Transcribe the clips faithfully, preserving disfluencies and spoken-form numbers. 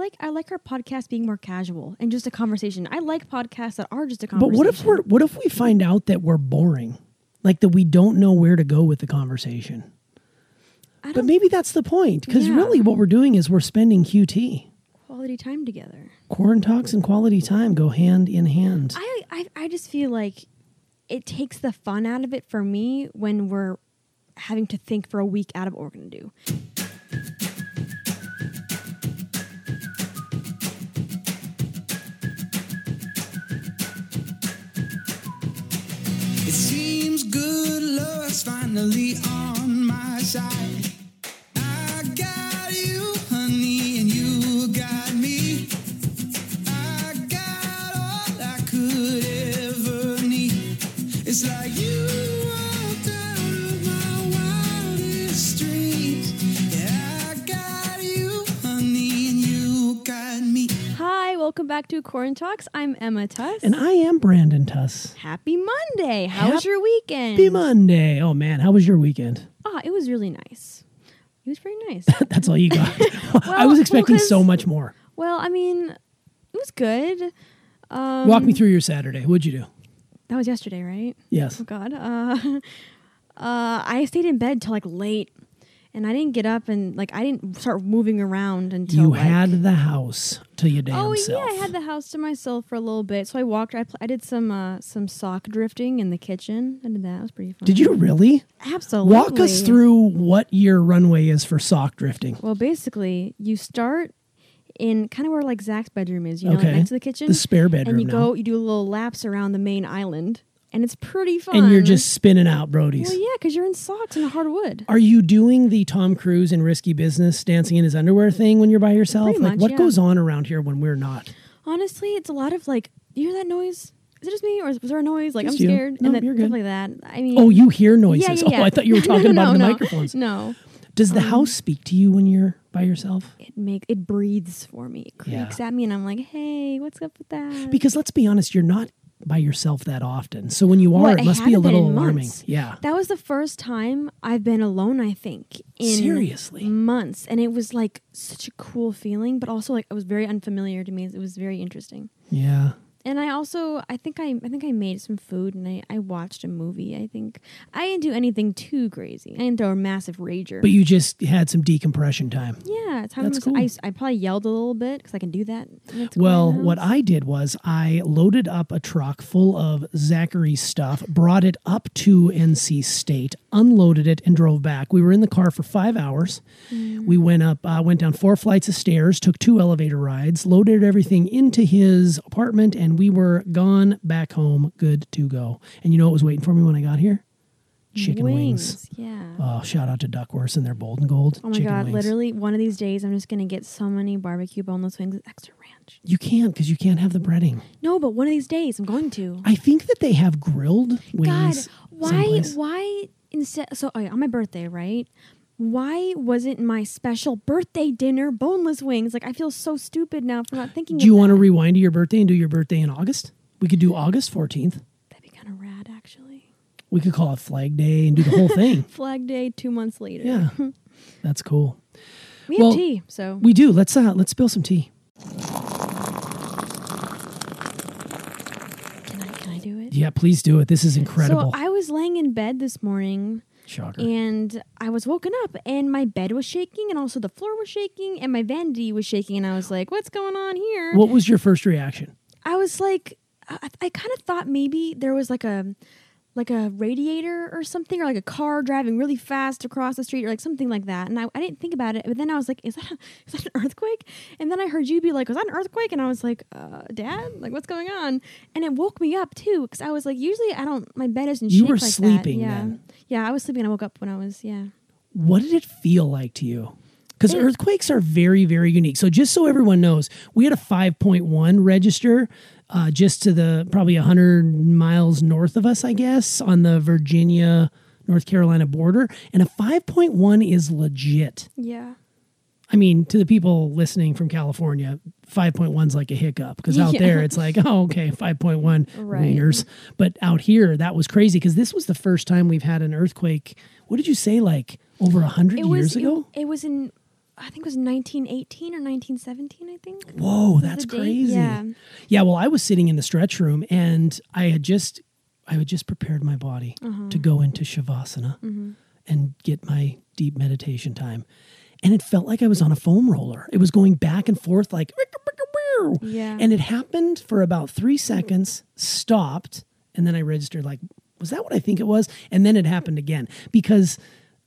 like I like our podcast being more casual and just a conversation. I like podcasts that are just a conversation. But what if we're what if we find out that we're boring? Like that we don't know where to go with the conversation. But maybe that's the point, because yeah. really what we're doing is we're spending Q T. Quality time together. Corn Talks and quality time go hand in hand. I, I, I just feel like it takes the fun out of it for me when we're having to think for a week out of what we're going to do. It seems good luck's finally on my side. I got you, honey, and you got me. I got all I could ever need. It's like you walked out of my wildest dreams. Yeah, I got you, honey, and you got me. Hi, welcome back to Corn Talks. I'm Emma Tuss. And I am Brandon Tuss. Happy Monday. How Happy was your weekend? Happy Monday. Oh, man. How was your weekend? Ah, it was really nice. It was pretty nice. That's all you got. well, I was expecting well, so much more. Well, I mean, it was good. Um, Walk me through your Saturday. What'd you do? That was yesterday, right? Yes. Oh, God. Uh, uh, I stayed in bed till like late, and I didn't get up, and like I didn't start moving around until you like, had the house to your damn oh, self. Oh yeah, I had the house to myself for a little bit. So I walked. I, pl- I did some uh, some sock drifting in the kitchen. I did that. It was pretty fun. Did you really? Absolutely. Walk us through what your runway is for sock drifting. Well, basically, you start in kind of where like Zach's bedroom is. You know, okay. like, next to the kitchen, the spare bedroom. And you now. go. You do little laps around the main island. And it's pretty fun. And you're just spinning out Brody's. Well, yeah, because you're in socks and hardwood. Are you doing the Tom Cruise in Risky Business dancing in his underwear thing when you're by yourself? Pretty like, much, what yeah. goes on around here when we're not? Honestly, it's a lot of like, you hear that noise? Is it just me, or was there a noise? Like, just I'm scared. You. No, and that, you're good. Like that. I mean, oh, you hear noises. Yeah, yeah, yeah. Oh, I thought you were talking no, about no, the no. microphones. No. Does the um, house speak to you when you're by yourself? It makes it breathes for me. It creaks yeah. at me, and I'm like, hey, what's up with that? Because let's be honest, you're not by yourself that often. So when you are, well, it must be a little alarming. Months. Yeah. That was the first time I've been alone, I think, in Seriously? months. And it was like such a cool feeling, but also like it was very unfamiliar to me. It was very interesting. Yeah. And I also, I think I I think I made some food, and I, I watched a movie, I think. I didn't do anything too crazy. I didn't throw a massive rager. But you just had some decompression time. Yeah. Time That's cool. I, I probably yelled a little bit, because I can do that. Well, what I did was I loaded up a truck full of Zachary's stuff, brought it up to N C State, unloaded it, and drove back. We were in the car for five hours. Mm. We went up, uh, went down four flights of stairs, took two elevator rides, loaded everything into his apartment, and And we were gone back home, good to go. And you know what was waiting for me when I got here? Chicken wings. wings. Yeah. Oh, shout out to Duckworth and their Bold and Gold. Oh my God, wings. Literally one of these days I'm just going to get so many barbecue boneless wings with extra ranch. You can't, because you can't have the breading. No, but one of these days I'm going to. I think that they have grilled wings. God, why, someplace. why, instead, so oh yeah, on my birthday, right? Why wasn't my special birthday dinner boneless wings? Like, I feel so stupid now for not thinking about it. Do you want to rewind to your birthday and do your birthday in August? We could do August fourteenth. That'd be kind of rad, actually. We could call it Flag Day and do the whole thing. Flag Day two months later. Yeah, that's cool. We well, have tea, so. We do. Let's uh, let's spill some tea. Can I, can I do it? Yeah, please do it. This is incredible. So I was laying in bed this morning. Shocker. And I was woken up, and my bed was shaking, and also the floor was shaking, and my vanity was shaking, and I was like, what's going on here? What was your first reaction? I was like, I, I kind of thought maybe there was like a like a radiator or something, or like a car driving really fast across the street, or like something like that. And I, I didn't think about it, but then I was like, is that, a, is that an earthquake? And then I heard you be like, was that an earthquake? And I was like, uh, Dad, like, what's going on? And it woke me up too, because I was like, usually I don't, my bed isn't shaped like that. You were sleeping yeah. then. Yeah, I was sleeping and I woke up when I was, yeah. What did it feel like to you? Because earthquakes are very, very unique. So just so everyone knows, we had a five point one register uh, just to the probably one hundred miles north of us, I guess, on the Virginia, North Carolina border. And a five point one is legit. Yeah. I mean, to the people listening from California, five point one is like a hiccup. Because out yeah. there, it's like, oh, okay, five point one right. wieners. But out here, that was crazy. Because this was the first time we've had an earthquake. What did you say, like over one hundred years ago? It, it was in... I think it was nineteen eighteen or nineteen seventeen, I think. Whoa, that's crazy. Yeah. yeah, well, I was sitting in the stretch room, and I had just I had just prepared my body uh-huh. to go into Shavasana mm-hmm. and get my deep meditation time. And it felt like I was on a foam roller. It was going back and forth like... Yeah. And it happened for about three seconds, stopped, and then I registered like, was that what I think it was? And then it happened again. Because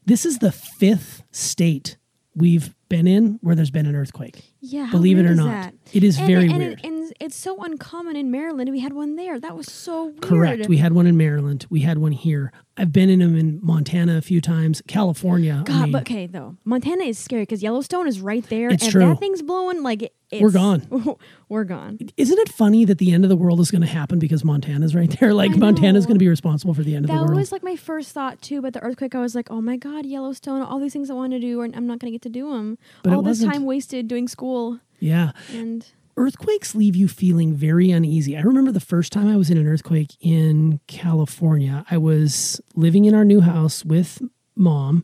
this is the fifth state we've been in where there's been an earthquake. Yeah, believe it or not, that? It is and, very and, weird. And, and it's so uncommon in Maryland. We had one there. That was so weird. Correct. We had one in Maryland. We had one here. I've been in them in Montana a few times. California. God, I mean, but okay though. Montana is scary because Yellowstone is right there. It's and true. If that thing's blowing, like it's, we're gone. We're gone. Isn't it funny that the end of the world is going to happen because Montana's right there? Like Montana's going to be responsible for the end that of the world. That was like my first thought too. But the earthquake, I was like, oh my God, Yellowstone. All these things I want to do, and I'm not going to get to do them. But all this time wasted doing school. Yeah. And earthquakes leave you feeling very uneasy. I remember the first time I was in an earthquake in California, I was living in our new house with mom,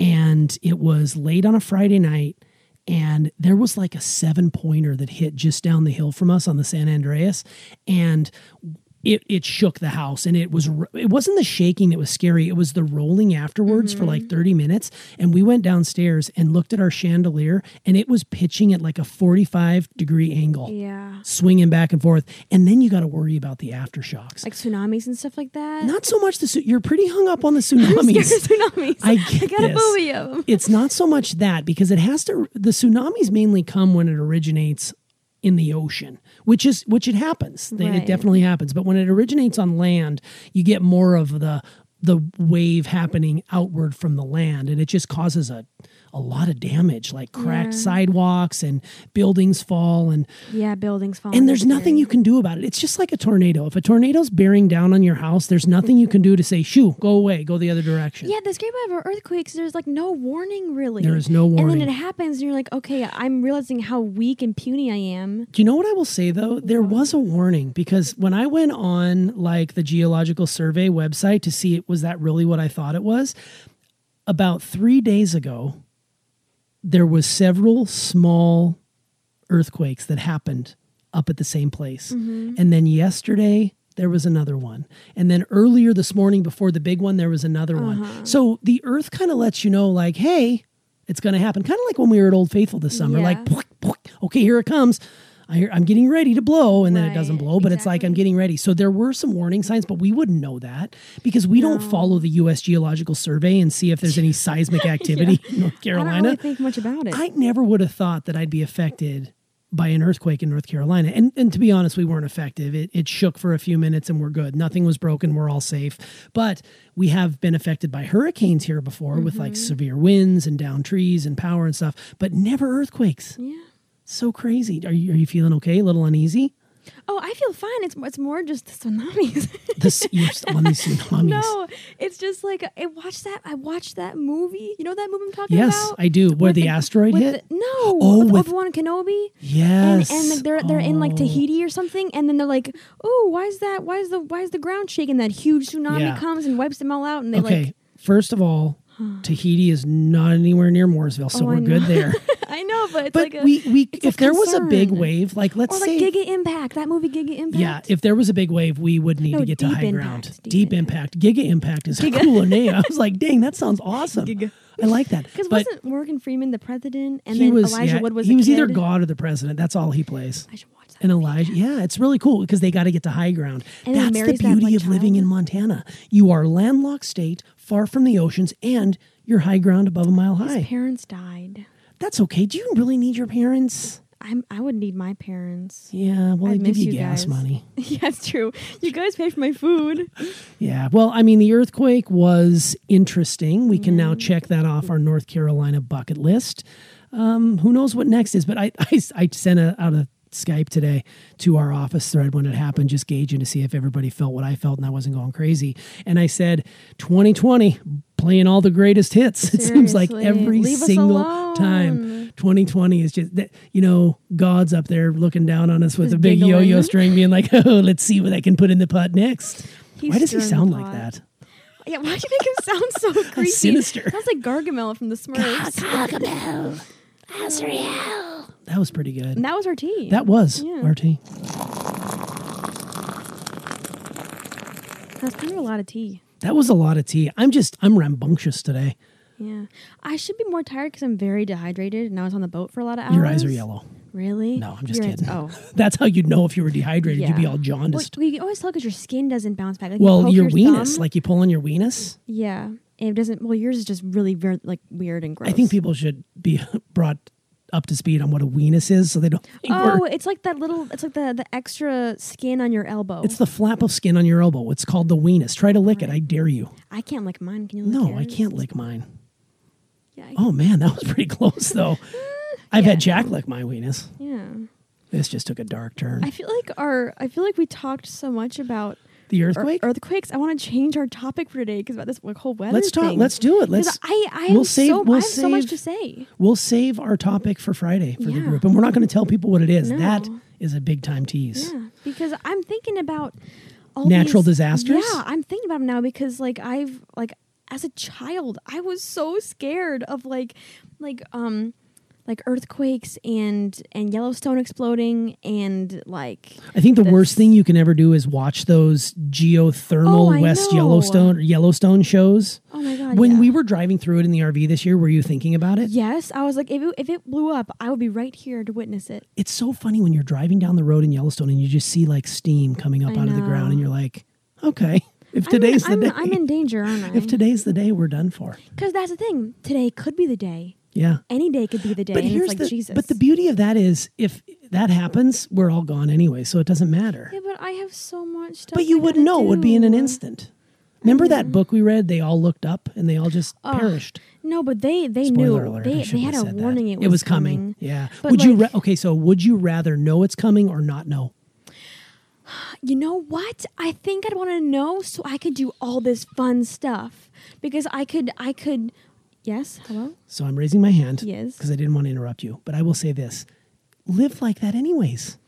and it was late on a Friday night, and there was like a seven pointer that hit just down the hill from us on the San Andreas, and It it shook the house, and it was it wasn't the shaking that was scary. It was the rolling afterwards mm-hmm. for like thirty minutes. And we went downstairs and looked at our chandelier, and it was pitching at like a forty-five degree angle. Yeah. Swinging back and forth. And then you got to worry about the aftershocks. Like tsunamis and stuff like that? Not so much the tsunamis. You're pretty hung up on the tsunamis. I'm scared of tsunamis. I get I got a phobia of them. It's not so much that, because it has to, the tsunamis mainly come when it originates in the ocean, which is which it happens. Right. It definitely happens. But when it originates on land, you get more of the the wave happening outward from the land, and it just causes a a lot of damage, like cracked yeah. sidewalks and buildings fall and yeah, buildings fall. And there's nothing you can do about it. It's just like a tornado. If a tornado's bearing down on your house, there's nothing you can do to say, shoo, go away, go the other direction. Yeah, the scary part of earthquakes, there's like no warning really. There is no warning. And then it happens and you're like, okay, I'm realizing how weak and puny I am. Do you know what I will say though? There was a warning, because when I went on like the Geological Survey website to see it, was that really what I thought it was? About three days ago, there was several small earthquakes that happened up at the same place. Mm-hmm. And then yesterday, there was another one. And then earlier this morning, before the big one, there was another uh-huh. one. So the earth kind of lets you know, like, hey, it's going to happen. Kind of like when we were at Old Faithful this summer. Yeah. Like, boink, boink, okay, here it comes. I hear, I'm getting ready to blow, and right. then it doesn't blow, but exactly. It's like I'm getting ready. So there were some warning signs, but we wouldn't know that because we no. don't follow the U S Geological Survey and see if there's any seismic activity yeah. in North Carolina. I don't really think much about it. I never would have thought that I'd be affected by an earthquake in North Carolina. And and to be honest, we weren't affected. It, it shook for a few minutes and we're good. Nothing was broken. We're all safe. But we have been affected by hurricanes here before mm-hmm. with like severe winds and downed trees and power and stuff, but never earthquakes. Yeah. So crazy. Are you are you feeling okay? A little uneasy? Oh, I feel fine. It's it's more just the tsunamis. the you're on these tsunamis. No, it's just like I watched that. I watched that movie. You know that movie I'm talking yes, about? Yes, I do. Where with the, the asteroid hit? The, no. Oh, with, with Obi-Wan Kenobi. Yes. And, and like they're they're oh. in like Tahiti or something, and then they're like, oh, why is that? Why is the why is the ground shaking? That huge tsunami yeah. comes and wipes them all out, and they okay. like. First of all, Tahiti is not anywhere near Mooresville, so oh, we're good there. I know, but it's but like a, we, we it's if a there was a big wave, like let's or like say Giga Impact, that movie Giga Impact. Yeah, if there was a big wave, we would need no, to get to high impact, ground. Deep, deep impact. impact. Giga Impact is Giga. a cooler name. I was like, dang, that sounds awesome. Giga. I like that. Because wasn't Morgan Freeman the president, and then was, Elijah yeah, Wood was he was kid? Either God or the president. That's all he plays. I should watch that. And Elijah, yeah, yeah it's really cool because they got to get to high ground. And That's the beauty that, like, of child. living in Montana. You are landlocked state, far from the oceans, and you're high ground above a mile high. His parents died. That's okay. Do you really need your parents? I'm, I would need my parents. Yeah, well, I give you, you gas guys. money. Yeah, it's true. You guys pay for my food. Yeah, well, I mean, the earthquake was interesting. We can mm. now check that off our North Carolina bucket list. Um, who knows what next is, but I I, I sent a, out a Skype today to our office thread when it happened, just gauging to see if everybody felt what I felt and I wasn't going crazy. And I said, twenty twenty, playing all the greatest hits. Seriously. It seems like every Leave single time. twenty twenty is just, you know, God's up there looking down on us with just a big giggling. yo-yo string being like, oh, let's see what I can put in the pot next. He's Why does he sound like that? Yeah, why do you make him sound so creepy? Sinister. Sounds like Gargamel from the Smurfs. Gargamel. Azrael. That was pretty good. And that was our tea. That was yeah. our tea. That's kind of a lot of tea. That was a lot of tea. I'm just, I'm rambunctious today. Yeah. I should be more tired because I'm very dehydrated and I was on the boat for a lot of hours. Your eyes are yellow. Really? No, I'm just your kidding. Eyes, oh. That's how you'd know if you were dehydrated. Yeah. You'd be all jaundiced. Well, you can always tell because your skin doesn't bounce back. Like well, you your, your weenus. Thumb. Like you pull on your weenus. Yeah. And it doesn't, well, yours is just really very, like weird and gross. I think people should be brought up to speed on what a weenus is so they don't think oh we're... it's like that little it's like the, the extra skin on your elbow. It's the flap of skin on your elbow. It's called the weenus. Try to lick right. it. I dare you. I can't lick mine. Can you lick no yours? I can't lick mine. Yeah. I oh man, that was pretty close though. I've yeah. had Jack lick my weenus. Yeah. This just took a dark turn. I feel like our I feel like we talked so much about the earthquake? Earthquakes. I want to change our topic for today because about this like, whole weather Let's talk. Thing. Let's do it. Let's. I, I, we'll save, so, we'll I have save, so much to say. We'll save our topic for Friday for yeah. the group. And we're not going to tell people what it is. No. That is a big time tease. Yeah, because I'm thinking about all natural these, disasters. Yeah, I'm thinking about them now because like I've like as a child, I was so scared of like like um. Like earthquakes and, and Yellowstone exploding and like... I think the this. worst thing you can ever do is watch those geothermal oh, West know. Yellowstone Yellowstone shows. Oh my God, When yeah. we were driving through it in the R V this year, were you thinking about it? Yes. I was like, if it, if it blew up, I would be right here to witness it. It's so funny when you're driving down the road in Yellowstone and you just see like steam coming up I out know. of the ground and you're like, okay... If today's I'm, the day... I'm, I'm in danger, aren't I? If today's the day, we're done for. Because that's the thing. Today could be the day. Yeah. Any day could be the day. But and here's it's like, the, Jesus. But the beauty of that is, if that happens, we're all gone anyway, so it doesn't matter. Yeah, but I have so much stuff But you would know. Do. It would be in an instant. Remember that book we read? They all looked up, and they all just uh, perished. No, but they, they knew. Alert, they, they had a warning that. it was coming. It was coming, coming. yeah. But would like, you ra- okay, so would you rather know it's coming or not know? You know what? I think I'd want to know so I could do all this fun stuff because I could, I could, yes, hello? So I'm raising my hand yes. because I didn't want to interrupt you, but I will say this, live like that anyways.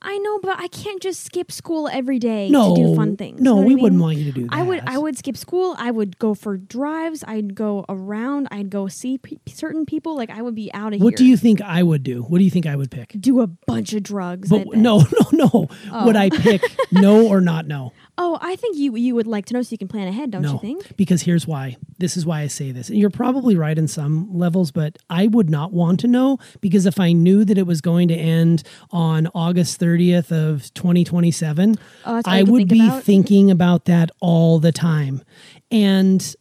I know, but I can't just skip school every day no, to do fun things. No, you know we I mean? wouldn't want you to do that. I would, I would skip school. I would go for drives. I'd go around. I'd go see p- certain people. Like, I would be out of what here. What do you think I would do? What do you think I would pick? Do a bunch of drugs. But no, no, no. Oh. Would I pick no or not no? Oh, I think you you would like to know so you can plan ahead, don't no, you think? Because here's why. This is why I say this. And you're probably right in some levels, but I would not want to know because if I knew that it was going to end on August thirtieth of twenty twenty-seven, oh, I would be about. thinking about that all the time. And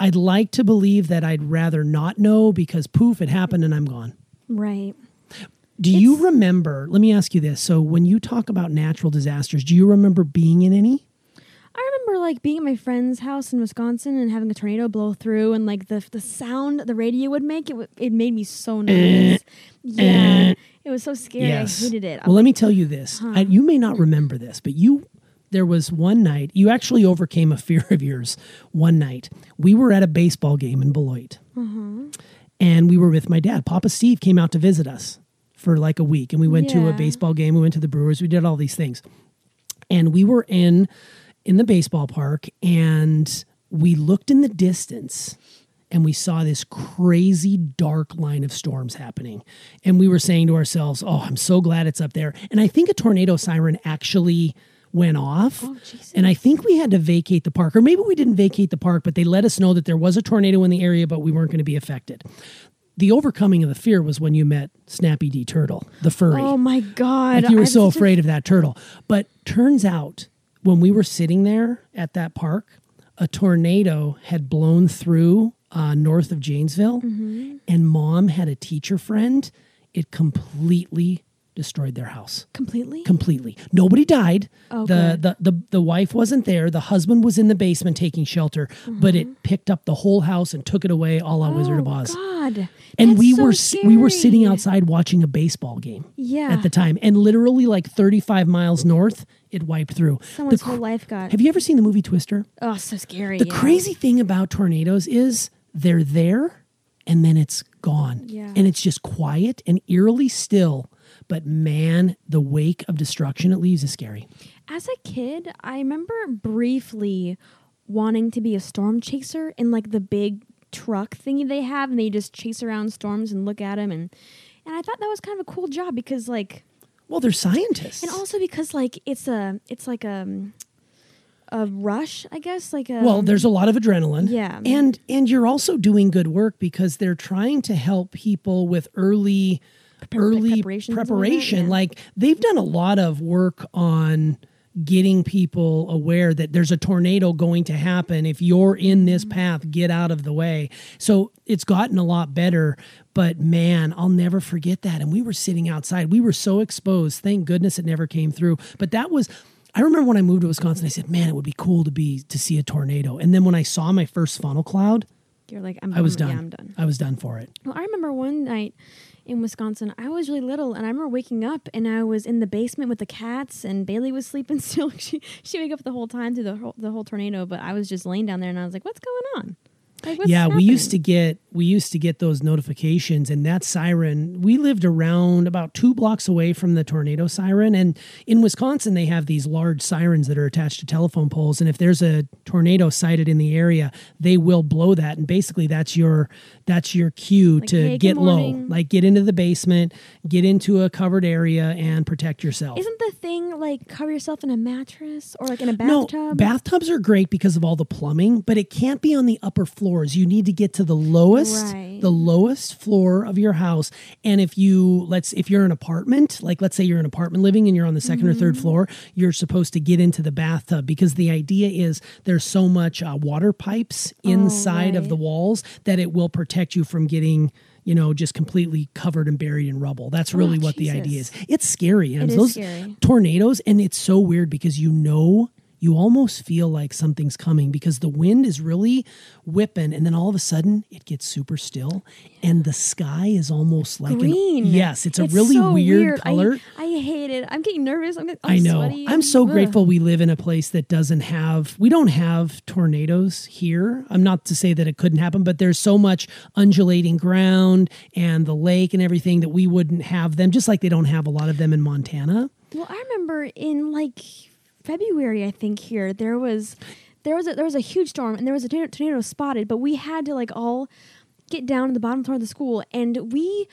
I'd like to believe that I'd rather not know because poof, it happened and I'm gone. Right. Do it's, you remember, let me ask you this. So when you talk about natural disasters, do you remember being in any? I remember like being at my friend's house in Wisconsin and having a tornado blow through and like the the sound the radio would make, it w- it made me so nervous. Yeah. It was so scary. Yes. I hated it. I'm well, like, let me tell you this. Huh. I, you may not remember this, but you there was one night, you actually overcame a fear of yours one night. We were at a baseball game in Beloit. Uh-huh. And we were with my dad. Papa Steve came out to visit us for like a week. And we went yeah. to a baseball game. We went to the Brewers. We did all these things. And we were in, in the baseball park and we looked in the distance and we saw this crazy dark line of storms happening. And we were saying to ourselves, oh, I'm so glad it's up there. And I think a tornado siren actually went off. Oh, and I think we had to vacate the park or maybe we didn't vacate the park, but they let us know that there was a tornado in the area, but we weren't going to be affected. The overcoming of the fear was when you met Snappy D Turtle, the furry. Oh, my God. Like you were I've so afraid a... of that turtle. But turns out when we were sitting there at that park, a tornado had blown through uh, north of Janesville, mm-hmm. and Mom had a teacher friend. It completely destroyed their house. Completely? Completely. Nobody died. Oh, the, the, the, the wife wasn't there. The husband was in the basement taking shelter, mm-hmm. but it picked up the whole house and took it away a la oh, Wizard of Oz. God. And That's we so were scary. we were sitting outside watching a baseball game yeah. at the time. And literally like thirty-five miles north, it wiped through. Someone's cr- whole life got... Have you ever seen the movie Twister? Oh, so scary. The yeah. crazy thing about tornadoes is they're there and then it's gone. Yeah. And it's just quiet and eerily still. But man, the wake of destruction it leaves is scary. As a kid, I remember briefly wanting to be a storm chaser in like the big... truck thingy they have, and they just chase around storms and look at them. And, and I thought that was kind of a cool job because, like... Well, they're scientists. And also because, like, it's a, it's like a... A rush, I guess. Like a, well, there's a lot of adrenaline. Yeah. And and you're also doing good work because they're trying to help people with early, Pre- early preparation. Like, yeah. like they've done a lot of work on getting people aware that there's a tornado going to happen. If you're in this path, get out of the way. So it's gotten a lot better, but man, I'll never forget that. And we were sitting outside. We were so exposed. Thank goodness it never came through. But that was... I remember when I moved to Wisconsin, I said, "Man, it would be cool to be to see a tornado." And then when I saw my first funnel cloud, you're like, "I'm I was done. Yeah, I'm done. I was done for it." Well, I remember one night in Wisconsin, I was really little, and I remember waking up, and I was in the basement with the cats, and Bailey was sleeping still. she she woke up the whole time through the whole, the whole tornado, but I was just laying down there, and I was like, "What's going on?" Like, what's yeah, happening? we used to get we used to get those notifications, and that siren. We lived around about two blocks away from the tornado siren, and in Wisconsin they have these large sirens that are attached to telephone poles. And if there's a tornado sighted in the area, they will blow that, and basically that's your that's your cue like, to hey, get low, like get into the basement, get into a covered area, and protect yourself. Isn't the thing like cover yourself in a mattress or like in a bathtub? No, bathtubs are great because of all the plumbing, but it can't be on the upper floor. Floors. You need to get to the lowest, right. the lowest floor of your house. And if you let's, if you're an apartment, like let's say you're an apartment living and you're on the second mm-hmm. or third floor, you're supposed to get into the bathtub because the idea is there's so much uh, water pipes inside oh, right. of the walls that it will protect you from getting, you know, just completely covered and buried in rubble. That's really oh, what Jesus. the idea is. It's scary. It is Those scary. tornadoes, and it's so weird because you know. You almost feel like something's coming because the wind is really whipping, and then all of a sudden it gets super still, yeah. and the sky is almost like green. An, yes, it's, it's a really so weird, weird color. I, I hate it. I'm getting nervous. I'm, I'm I know. Sweaty. I'm so Ugh. grateful we live in a place that doesn't have. We don't have tornadoes here. I'm not to say that it couldn't happen, but there's so much undulating ground and the lake and everything that we wouldn't have them. Just like they don't have a lot of them in Montana. Well, I remember in like. February, I think here there was, there was a, there was a huge storm and there was a tornado, tornado spotted, but we had to like all get down to the bottom floor of the school, and we,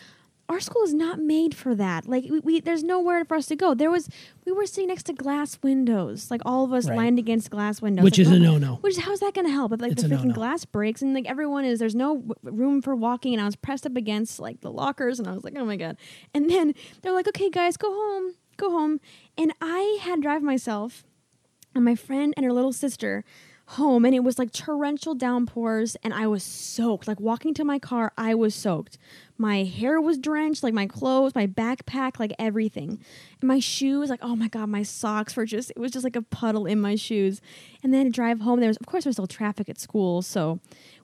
our school is not made for that. Like we, we there's nowhere for us to go. There was we were sitting next to glass windows, like all of us right. lined against glass windows, which like, is oh, a no no. Which how's that going to help? But like it's the freaking no-no. glass breaks, and like everyone is there's no w- room for walking, and I was pressed up against like the lockers, and I was like, oh my God. And then they're like, okay guys, go home. Go home, and I had to drive myself and my friend and her little sister home, and it was like torrential downpours, and I was soaked. Like walking to my car, I was soaked. My hair was drenched, like my clothes, my backpack, like everything. And my shoes, like oh my God, my socks were just—it was just like a puddle in my shoes. And then to drive home, there was of course there was still traffic at school, so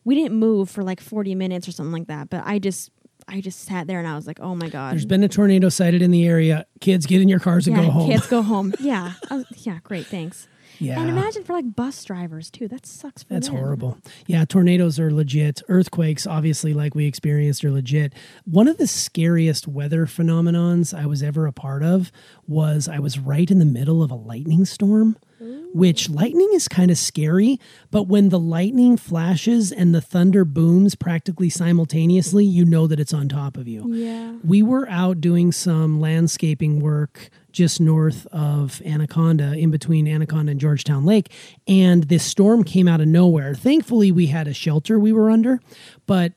we didn't move for like forty minutes or something like that. But I just. I just sat there and I was like, oh my God. There's been a tornado sighted in the area. Kids, get in your cars and yeah, go home. Kids, go home. Yeah. Uh, yeah. Great. Thanks. Yeah. And imagine for like bus drivers too. That sucks for That's them. That's horrible. Yeah. Tornadoes are legit. Earthquakes, obviously, like we experienced, are legit. One of the scariest weather phenomenons I was ever a part of was I was right in the middle of a lightning storm. Ooh. Which lightning is kind of scary, but when the lightning flashes and the thunder booms practically simultaneously, you know that it's on top of you. Yeah. We were out doing some landscaping work just north of Anaconda, in between Anaconda and Georgetown Lake, and this storm came out of nowhere. Thankfully, we had a shelter we were under, but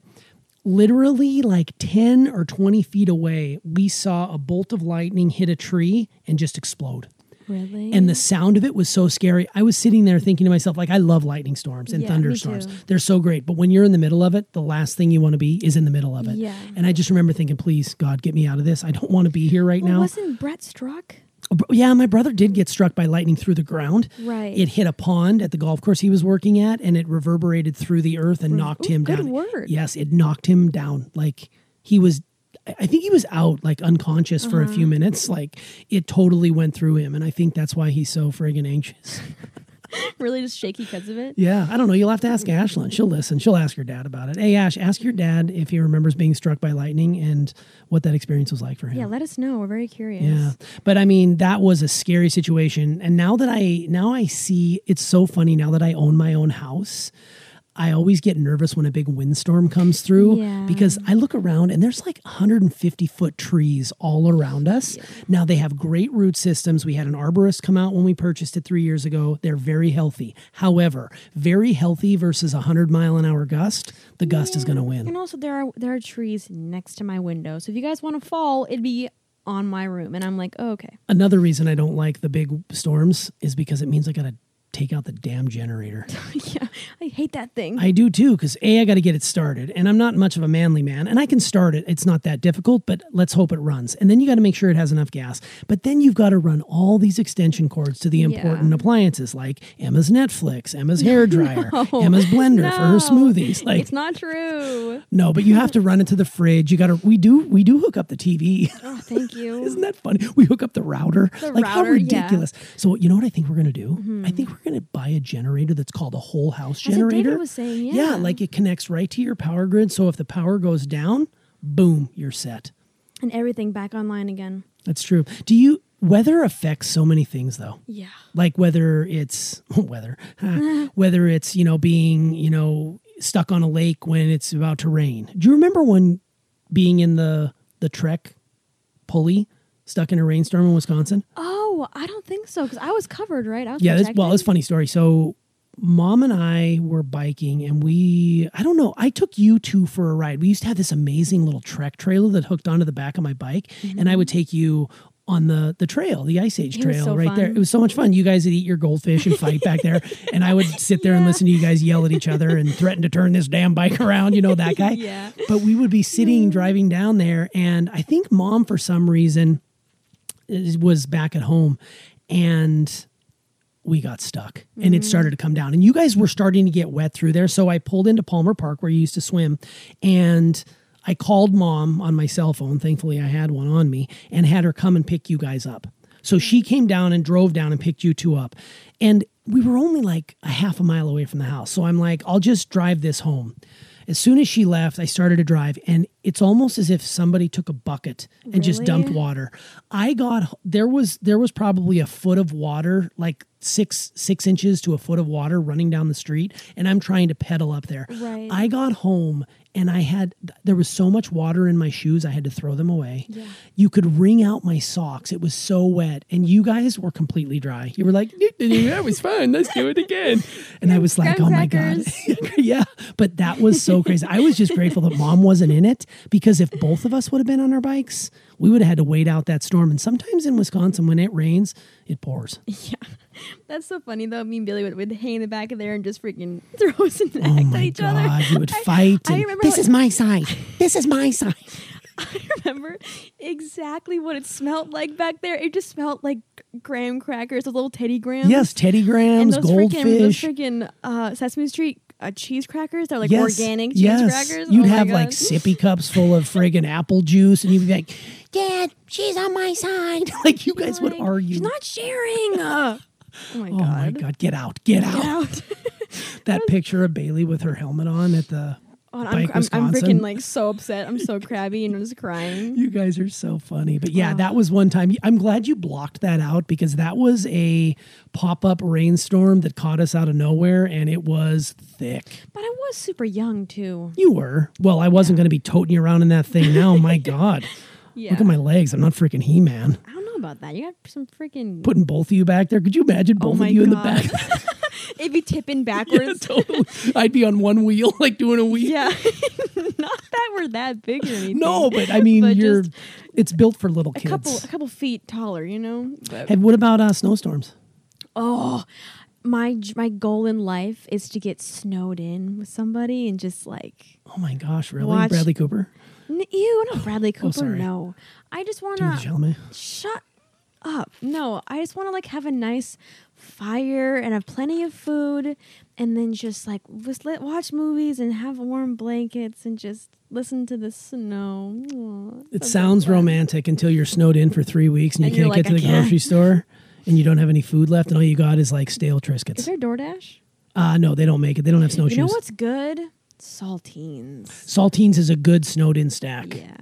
literally like ten or twenty feet away, we saw a bolt of lightning hit a tree and just explode. Really? And the sound of it was so scary. I was sitting there thinking to myself, like, I love lightning storms and yeah, thunderstorms. They're so great. But when you're in the middle of it, the last thing you want to be is in the middle of it. Yeah. And I just remember thinking, please, God, get me out of this. I don't want to be here right well, now. Wasn't Brett struck? Yeah, my brother did get struck by lightning through the ground. Right. It hit a pond at the golf course he was working at, and it reverberated through the earth and knocked Ooh, him good down. Good word. Yes, it knocked him down. Like, he was... I think he was out, like, unconscious uh-huh. for a few minutes. Like, it totally went through him, and I think that's why he's so friggin' anxious. Really just shaky because of it? Yeah. I don't know. You'll have to ask Ashlyn. She'll listen. She'll ask her dad about it. Hey, Ash, ask your dad if he remembers being struck by lightning and what that experience was like for him. Yeah, let us know. We're very curious. Yeah. But, I mean, that was a scary situation, and now that I, now I see, it's so funny now that I own my own house. I always get nervous when a big windstorm comes through yeah. because I look around and there's like one hundred fifty foot trees all around us. Yeah. Now they have great root systems. We had an arborist come out when we purchased it three years ago. They're very healthy. However, very healthy versus a one hundred mile an hour gust, the gust yeah. is going to win. And also there are there are trees next to my window. So if you guys want to fall, it'd be on my room. And I'm like, oh, okay. Another reason I don't like the big storms is because it means I got to take out the damn generator. Yeah, I hate that thing. I do too, because A, I got to get it started, and I'm not much of a manly man, and I can start it. It's not that difficult, but let's hope it runs. And then you got to make sure it has enough gas. But then you've got to run all these extension cords to the important yeah. appliances, like Emma's Netflix, Emma's hairdryer, no. Emma's blender no. for her smoothies. Like, it's not true. No, but you have to run it to the fridge. You got to. We do. We do hook up the T V. Oh, thank you. Isn't that funny? We hook up the router. The like router, how ridiculous. Yeah. So you know what I think we're gonna do? Mm-hmm. I think we're going to buy a generator that's called a whole house generator. As Daddy was saying, yeah. yeah, like it connects right to your power grid. So if the power goes down, boom, you're set. And everything back online again. That's true. Do you, weather affects so many things though. Yeah. Like whether it's, weather, huh, whether it's, you know, being, you know, stuck on a lake when it's about to rain. Do you remember when being in the, the Trek pulley stuck in a rainstorm in Wisconsin? Oh, I don't think so, because I was covered, right? I was yeah, this, well, it's a funny story. So Mom and I were biking, and we, I don't know, I took you two for a ride. We used to have this amazing little Trek trailer that hooked onto the back of my bike, mm-hmm. and I would take you on the, the trail, the Ice Age Trail so right fun. there. It was so much fun. You guys would eat your goldfish and fight back there, and I would sit there yeah. and listen to you guys yell at each other and threaten to turn this damn bike around, you know, that guy. yeah. But we would be sitting, driving down there, and I think Mom, for some reason, it was back at home, and we got stuck, mm-hmm. and it started to come down, and you guys were starting to get wet through there. So I pulled into Palmer Park where you used to swim, and I called Mom on my cell phone. Thankfully I had one on me, and had her come and pick you guys up. So she came down and drove down and picked you two up, and we were only like a half a mile away from the house. So I'm like, I'll just drive this home. As soon as she left, I started to drive, and it's almost as if somebody took a bucket and really? just dumped water. I got, there was, there was probably a foot of water, like six, six inches to a foot of water running down the street. And I'm trying to pedal up there. Right. I got home, and I had, there was so much water in my shoes, I had to throw them away. Yeah. You could wring out my socks. It was so wet. And you guys were completely dry. You were like, that was fun. Let's do it again. And I was like, oh my God. Yeah. But that was so crazy. I was just grateful that Mom wasn't in it, because if both of us would have been on our bikes, we would have had to wait out that storm. And sometimes in Wisconsin, when it rains, it pours. Yeah. That's so funny, though. Me and Billy would, would hang in the back of there and just freaking throw us and act oh at each God. other. You would I, fight. I remember this what, is my side. This is my side. I remember exactly what it smelled like back there. It just smelled like graham crackers, those little Teddy Grahams. Yes, Teddy Grahams, and those goldfish. Freaking, those freaking uh, Sesame Street Uh, cheese crackers. They're like yes, organic cheese yes. crackers. You'd oh have like sippy cups full of friggin' apple juice, and you'd be like, Dad, she's on my side. Like you guys like, would argue. She's not sharing. Uh, oh my God. Oh my God. Get out. Get out. Get out. That picture of Bailey with her helmet on at the Oh, I'm, I'm, I'm freaking like so upset. I'm so crabby, and I'm just crying. You guys are so funny. But yeah, wow. that was one time. I'm glad you blocked that out, because that was a pop-up rainstorm that caught us out of nowhere, and it was thick. But I was super young too. You were. Well, I wasn't yeah. going to be toting you around in that thing now. My God. Yeah. Look at my legs. I'm not freaking He-Man. I don't know about that. You got some freaking... Putting both of you back there. Could you imagine both oh of you God. in the back? It'd be tipping backwards. Yeah, totally. I'd be on one wheel, like doing a wheel. Yeah. Not that we're that big or anything. No, but I mean, but you're. It's built for little kids. A couple, a couple feet taller, you know? But. And what about uh, snowstorms? Oh, my my goal in life is to get snowed in with somebody and just like. Oh my gosh, really? Watch. Bradley Cooper? N- Ew, not Bradley Cooper, oh, sorry. No. I just want to. Shut up. No, I just want to like have a nice fire and have plenty of food, and then just like just let, watch movies and have warm blankets and just listen to the snow. Aww, it sounds fun. Romantic until you're snowed in for three weeks and you and can't like, get to I the can't. grocery store, and you don't have any food left, and all you got is like stale Triscuits. Is there DoorDash? Uh, no, they don't make it. They don't have snowshoes. You know what's good? Saltines. Saltines is a good snowed-in stack. Yeah,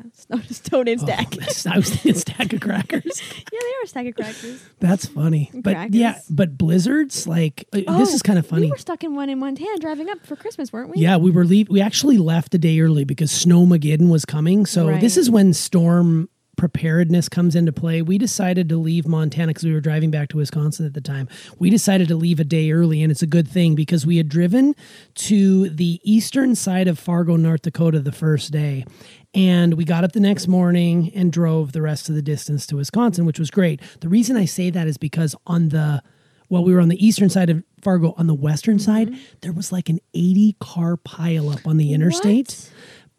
snowed-in stack. Oh, I was thinking stack of crackers. Yeah, they are a stack of crackers. That's funny. But crackers. Yeah, but blizzards, like, oh, this is kind of funny. We were stuck in one in Montana driving up for Christmas, weren't we? Yeah, we were. Le- we actually left a day early because Snowmageddon was coming. So right. This is when storm preparedness comes into play. We decided to leave Montana because we were driving back to Wisconsin at the time. We decided to leave a day early, and it's a good thing because we had driven to the eastern side of Fargo, North Dakota the first day, and we got up the next morning and drove the rest of the distance to Wisconsin, which was great. The reason I say that is because on the Well, we were on the eastern side of Fargo, on the western mm-hmm. side, there was like an eighty car pileup on the interstate. What?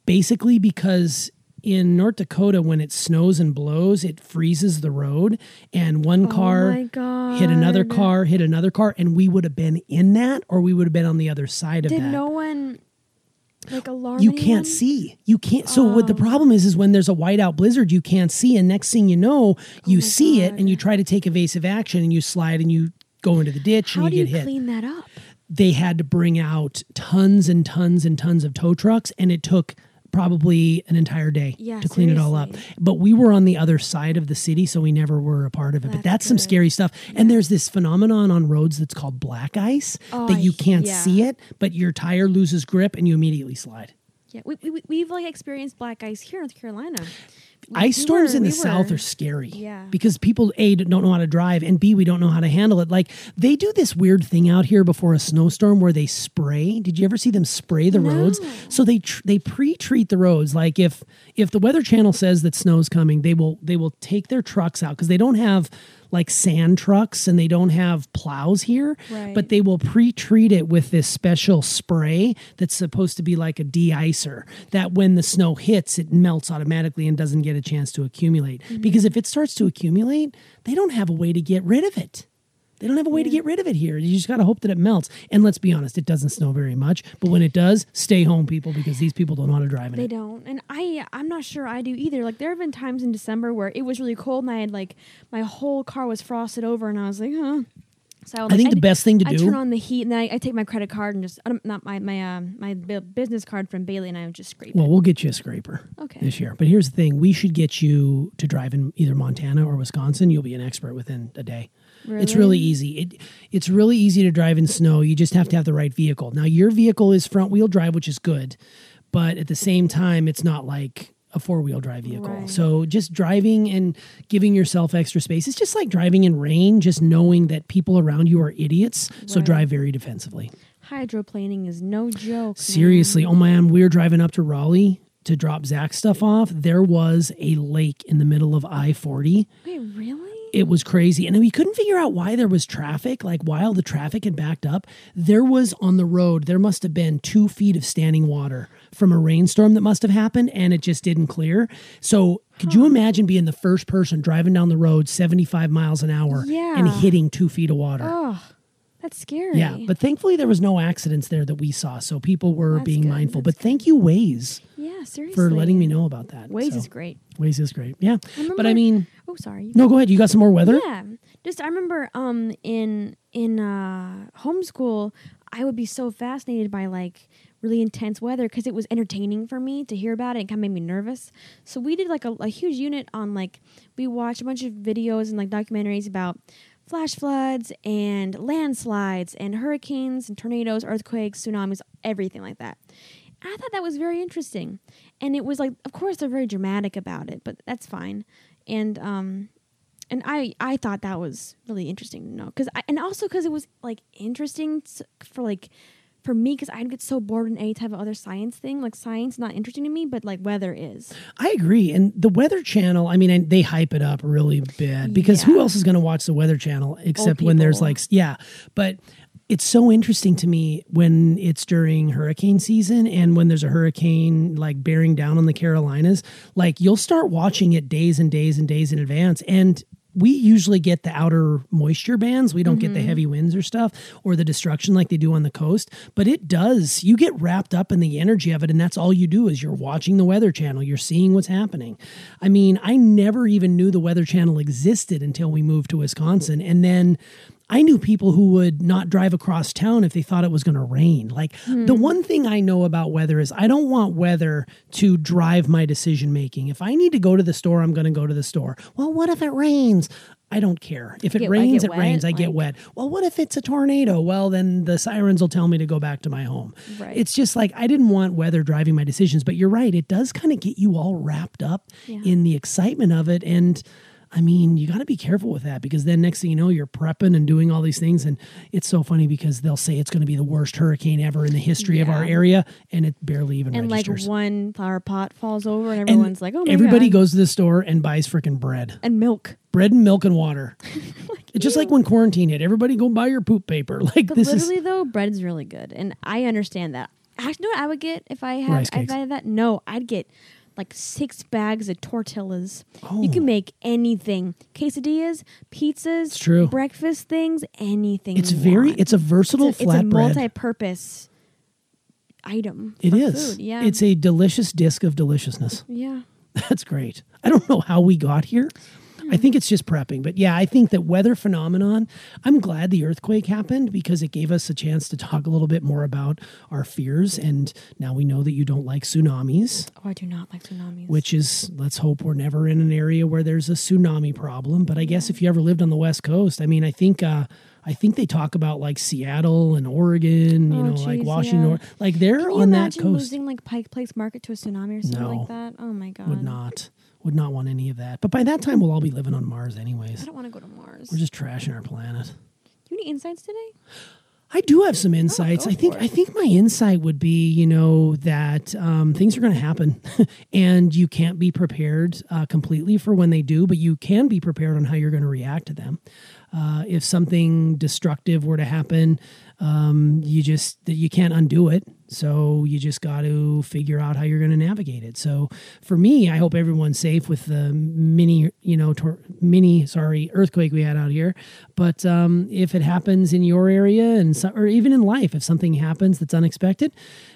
Basically because in North Dakota, when it snows and blows, it freezes the road, and one car oh hit another car, hit another car, and we would have been in that, or we would have been on the other side of Did that. Did no one, like, alarm You anyone? Can't see. You can't. So oh. what the problem is, is when there's a whiteout blizzard, you can't see, and next thing you know, you oh see God. It, and you try to take evasive action, and you slide, and you go into the ditch, How and you get you hit. How do you clean that up? They had to bring out tons and tons and tons of tow trucks, and it took probably an entire day yeah, to clean seriously. It all up. But we were on the other side of the city, so we never were a part of it. That's but that's good. Some scary stuff. Yeah. And there's this phenomenon on roads that's called black ice oh, that you can't yeah. see it, but your tire loses grip and you immediately slide. Yeah, we, we, we've like experienced black ice here in North Carolina. We, ice we storms were, in the we south were. Are scary yeah. because people, A, don't know how to drive, and B, we don't know how to handle it. Like, they do this weird thing out here before a snowstorm where they spray. Did you ever see them spray the no. roads? So they tr- they pre-treat the roads. Like, if if the Weather Channel says that snow's coming, they will they will take their trucks out because they don't have like sand trucks and they don't have plows here, right. but they will pre-treat it with this special spray that's supposed to be like a de-icer that when the snow hits, it melts automatically and doesn't get a chance to accumulate. Mm-hmm. Because if it starts to accumulate, they don't have a way to get rid of it. They don't have a way yeah. to get rid of it here. You just got to hope that it melts. And let's be honest, it doesn't snow very much. But when it does, stay home, people, because these people don't know how to drive in they it. They don't. And I, I'm not sure I do either. Like, there have been times in December where it was really cold and I had, like, my whole car was frosted over and I was like, huh. So I, like, I think I, the best thing to I do... I turn on the heat and then I, I take my credit card and just... Not my my um, my business card from Bailey and I would just scrape Well, it. We'll get you a scraper okay. this year. But here's the thing. We should get you to drive in either Montana or Wisconsin. You'll be an expert within a day. Really? It's really easy. It It's really easy to drive in snow. You just have to have the right vehicle. Now, your vehicle is front-wheel drive, which is good. But at the same time, it's not like a four-wheel drive vehicle. Right. So just driving and giving yourself extra space. It's just like driving in rain, just knowing that people around you are idiots. Right. So drive very defensively. Hydroplaning is no joke. Seriously. Man. Oh, man, we were driving up to Raleigh to drop Zach's stuff off. There was a lake in the middle of I forty. Wait, really? It was crazy. And we couldn't figure out why there was traffic. Like, while the traffic had backed up, there was on the road, there must have been two feet of standing water from a rainstorm that must have happened, and it just didn't clear. So could you imagine being the first person driving down the road seventy-five miles an hour yeah. and hitting two feet of water? Oh. That's scary. Yeah, but thankfully there was no accidents there that we saw, so people were That's being good. mindful. That's but thank you, Waze, yeah, seriously, for letting me know about that. Waze so, is great. Waze is great, yeah. I remember, but I mean... Oh, sorry. No, go ahead. You got some more weather? Yeah. Just I remember um, in, in uh, homeschool, I would be so fascinated by, like, really intense weather because it was entertaining for me to hear about it. It kind of made me nervous. So we did, like, a, a huge unit on, like... We watched a bunch of videos and, like, documentaries about... flash floods and landslides and hurricanes and tornadoes, earthquakes, tsunamis, everything like that. And I thought that was very interesting. And it was like, of course, they're very dramatic about it, but that's fine. And um, and I, I thought that was really interesting to know. 'Cause I, and also because it was like interesting for like for me, because I'd get so bored in any type of other science thing. Like, science not interesting to me, but, like, weather is. I agree. And the Weather Channel, I mean, they hype it up really bad. Because yeah. who else is going to watch the Weather Channel except when there's, like, yeah. But it's so interesting to me when it's during hurricane season and when there's a hurricane, like, bearing down on the Carolinas. Like, you'll start watching it days and days and days in advance. And... we usually get the outer moisture bands. We don't mm-hmm. get the heavy winds or stuff or the destruction like they do on the coast. But it does. You get wrapped up in the energy of it, and that's all you do is you're watching the Weather Channel. You're seeing what's happening. I mean, I never even knew the Weather Channel existed until we moved to Wisconsin. And then... I knew people who would not drive across town if they thought it was going to rain. Like mm. the one thing I know about weather is I don't want weather to drive my decision making. If I need to go to the store, I'm going to go to the store. Well, what if it rains? I don't care. If it rains, it rains. I get wet. Well, what if it's a tornado? Well, then the sirens will tell me to go back to my home. Right. It's just like, I didn't want weather driving my decisions, but you're right. It does kind of get you all wrapped up yeah. in the excitement of it. And I mean, you got to be careful with that, because then next thing you know, you're prepping and doing all these things. And it's so funny because they'll say it's going to be the worst hurricane ever in the history yeah. of our area. And it barely even and registers. And like one flower pot falls over and everyone's and like, oh my everybody God. Everybody goes to the store and buys freaking bread. And milk. Bread and milk and water. Like, it's just ew. Like when quarantine hit. Everybody go buy your poop paper. Like but this literally is... though, bread is really good. And I understand that. Actually, you know what I would get if I had, if I had that? No, I'd get... like six bags of tortillas. Oh. You can make anything. Quesadillas, pizzas, breakfast things, anything. It's very, want. It's a versatile it's a, flatbread. It's a multi-purpose item. It is. Food. Yeah. It's a delicious disc of deliciousness. Yeah. That's great. I don't know how we got here. I think it's just prepping. But yeah, I think that weather phenomenon, I'm glad the earthquake happened because it gave us a chance to talk a little bit more about our fears. And now we know that you don't like tsunamis. Oh, I do not like tsunamis. Which is, let's hope we're never in an area where there's a tsunami problem. But I guess if you ever lived on the West Coast, I mean, I think... uh I think they talk about like Seattle and Oregon, you oh, know, geez, like Washington. Yeah. Like they're Can on that coast. Can you imagine losing like Pike Place Market to a tsunami or something no, like that? Oh my God. Would not. Would not want any of that. But by that time, we'll all be living on Mars anyways. I don't want to go to Mars. We're just trashing our planet. Do you need insights today? I do have some insights. Oh, I think I think my insight would be, you know, that um, things are going to happen and you can't be prepared uh, completely for when they do, but you can be prepared on how you're going to react to them. Uh, if something destructive were to happen, um, you just you can't undo it. So you just got to figure out how you're going to navigate it. So for me, I hope everyone's safe with the mini, you know, tor- mini, sorry, earthquake we had out here. But um, if it happens in your area and so, or even in life, if something happens that's unexpected,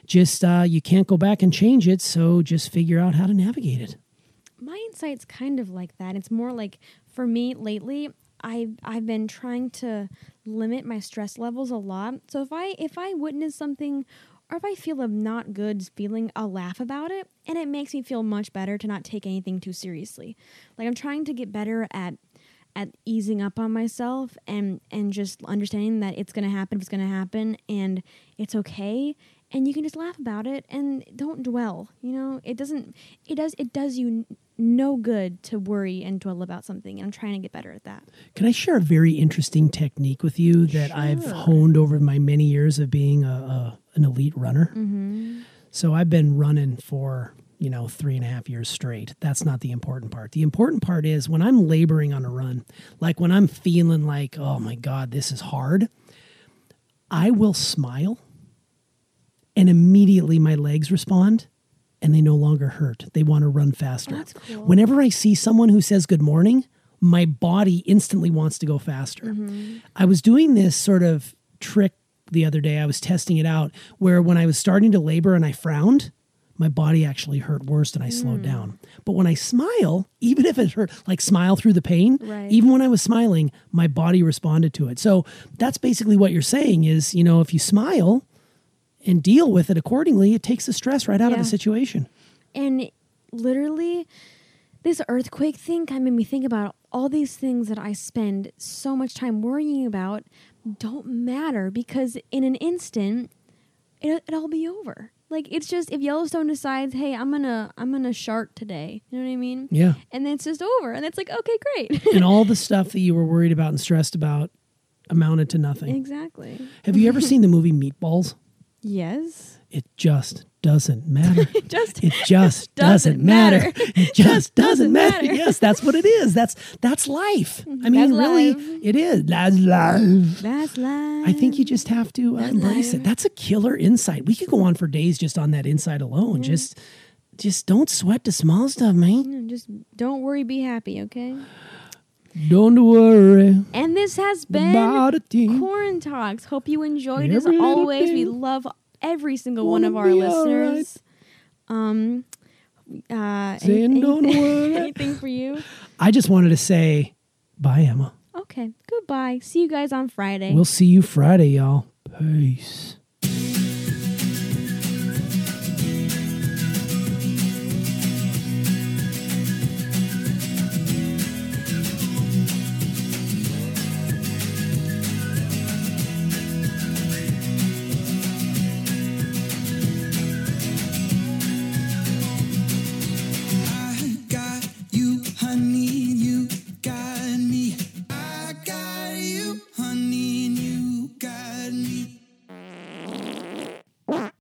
just uh, you can't go back and change it. So just figure out how to navigate it. My insight's kind of like that. It's more like for me lately, I've I've been trying to limit my stress levels a lot. So if I if I witness something or if I feel a not good feeling, I'll laugh about it. And it makes me feel much better to not take anything too seriously. Like I'm trying to get better at at easing up on myself and, and just understanding that it's going to happen if it's going to happen and it's okay. And you can just laugh about it and don't dwell. You know, it doesn't, it does, it does you no good to worry and dwell about something. And I'm trying to get better at that. Can I share a very interesting technique with you that sure. I've honed over my many years of being a, a an elite runner? Mm-hmm. So I've been running for, you know, three and a half years straight. That's not the important part. The important part is when I'm laboring on a run, like when I'm feeling like, oh my God, this is hard, I will smile and immediately my legs respond. And they no longer hurt. They want to run faster. Oh, that's cool. Whenever I see someone who says good morning, my body instantly wants to go faster. Mm-hmm. I was doing this sort of trick the other day. I was testing it out where when I was starting to labor and I frowned, my body actually hurt worse and I mm. slowed down. But when I smile, even if it hurt, like smile through the pain, right. even when I was smiling, my body responded to it. So that's basically what you're saying is, you know, if you smile and deal with it accordingly, it takes the stress right out yeah. of the situation. And literally, this earthquake thing kind of made me think about all these things that I spend so much time worrying about don't matter because in an instant, it, it'll be over. Like, it's just, if Yellowstone decides, hey, I'm gonna, I'm gonna shark today, you know what I mean? Yeah. And then it's just over. And it's like, okay, great. And all the stuff that you were worried about and stressed about amounted to nothing. Exactly. Have you ever seen the movie Meatballs? Yes. It just doesn't matter. It just, it just doesn't, doesn't matter. matter. It just doesn't matter. Yes, that's what it is. That's that's life. I mean, that's really, life. It is. That's life. That's life. I think you just have to uh, embrace life. It. That's a killer insight. We could go on for days just on that insight alone. Mm. Just, just don't sweat the small stuff, man. Just don't worry. Be happy, okay? Don't worry. And this has been Corn Talks. Hope you enjoyed as always. We love every single one of our listeners. Right. Um, uh, anything, don't worry. Anything for you? I just wanted to say bye, Emma. Okay. Okay. Goodbye. See you guys on Friday. We'll see you Friday, y'all. Peace.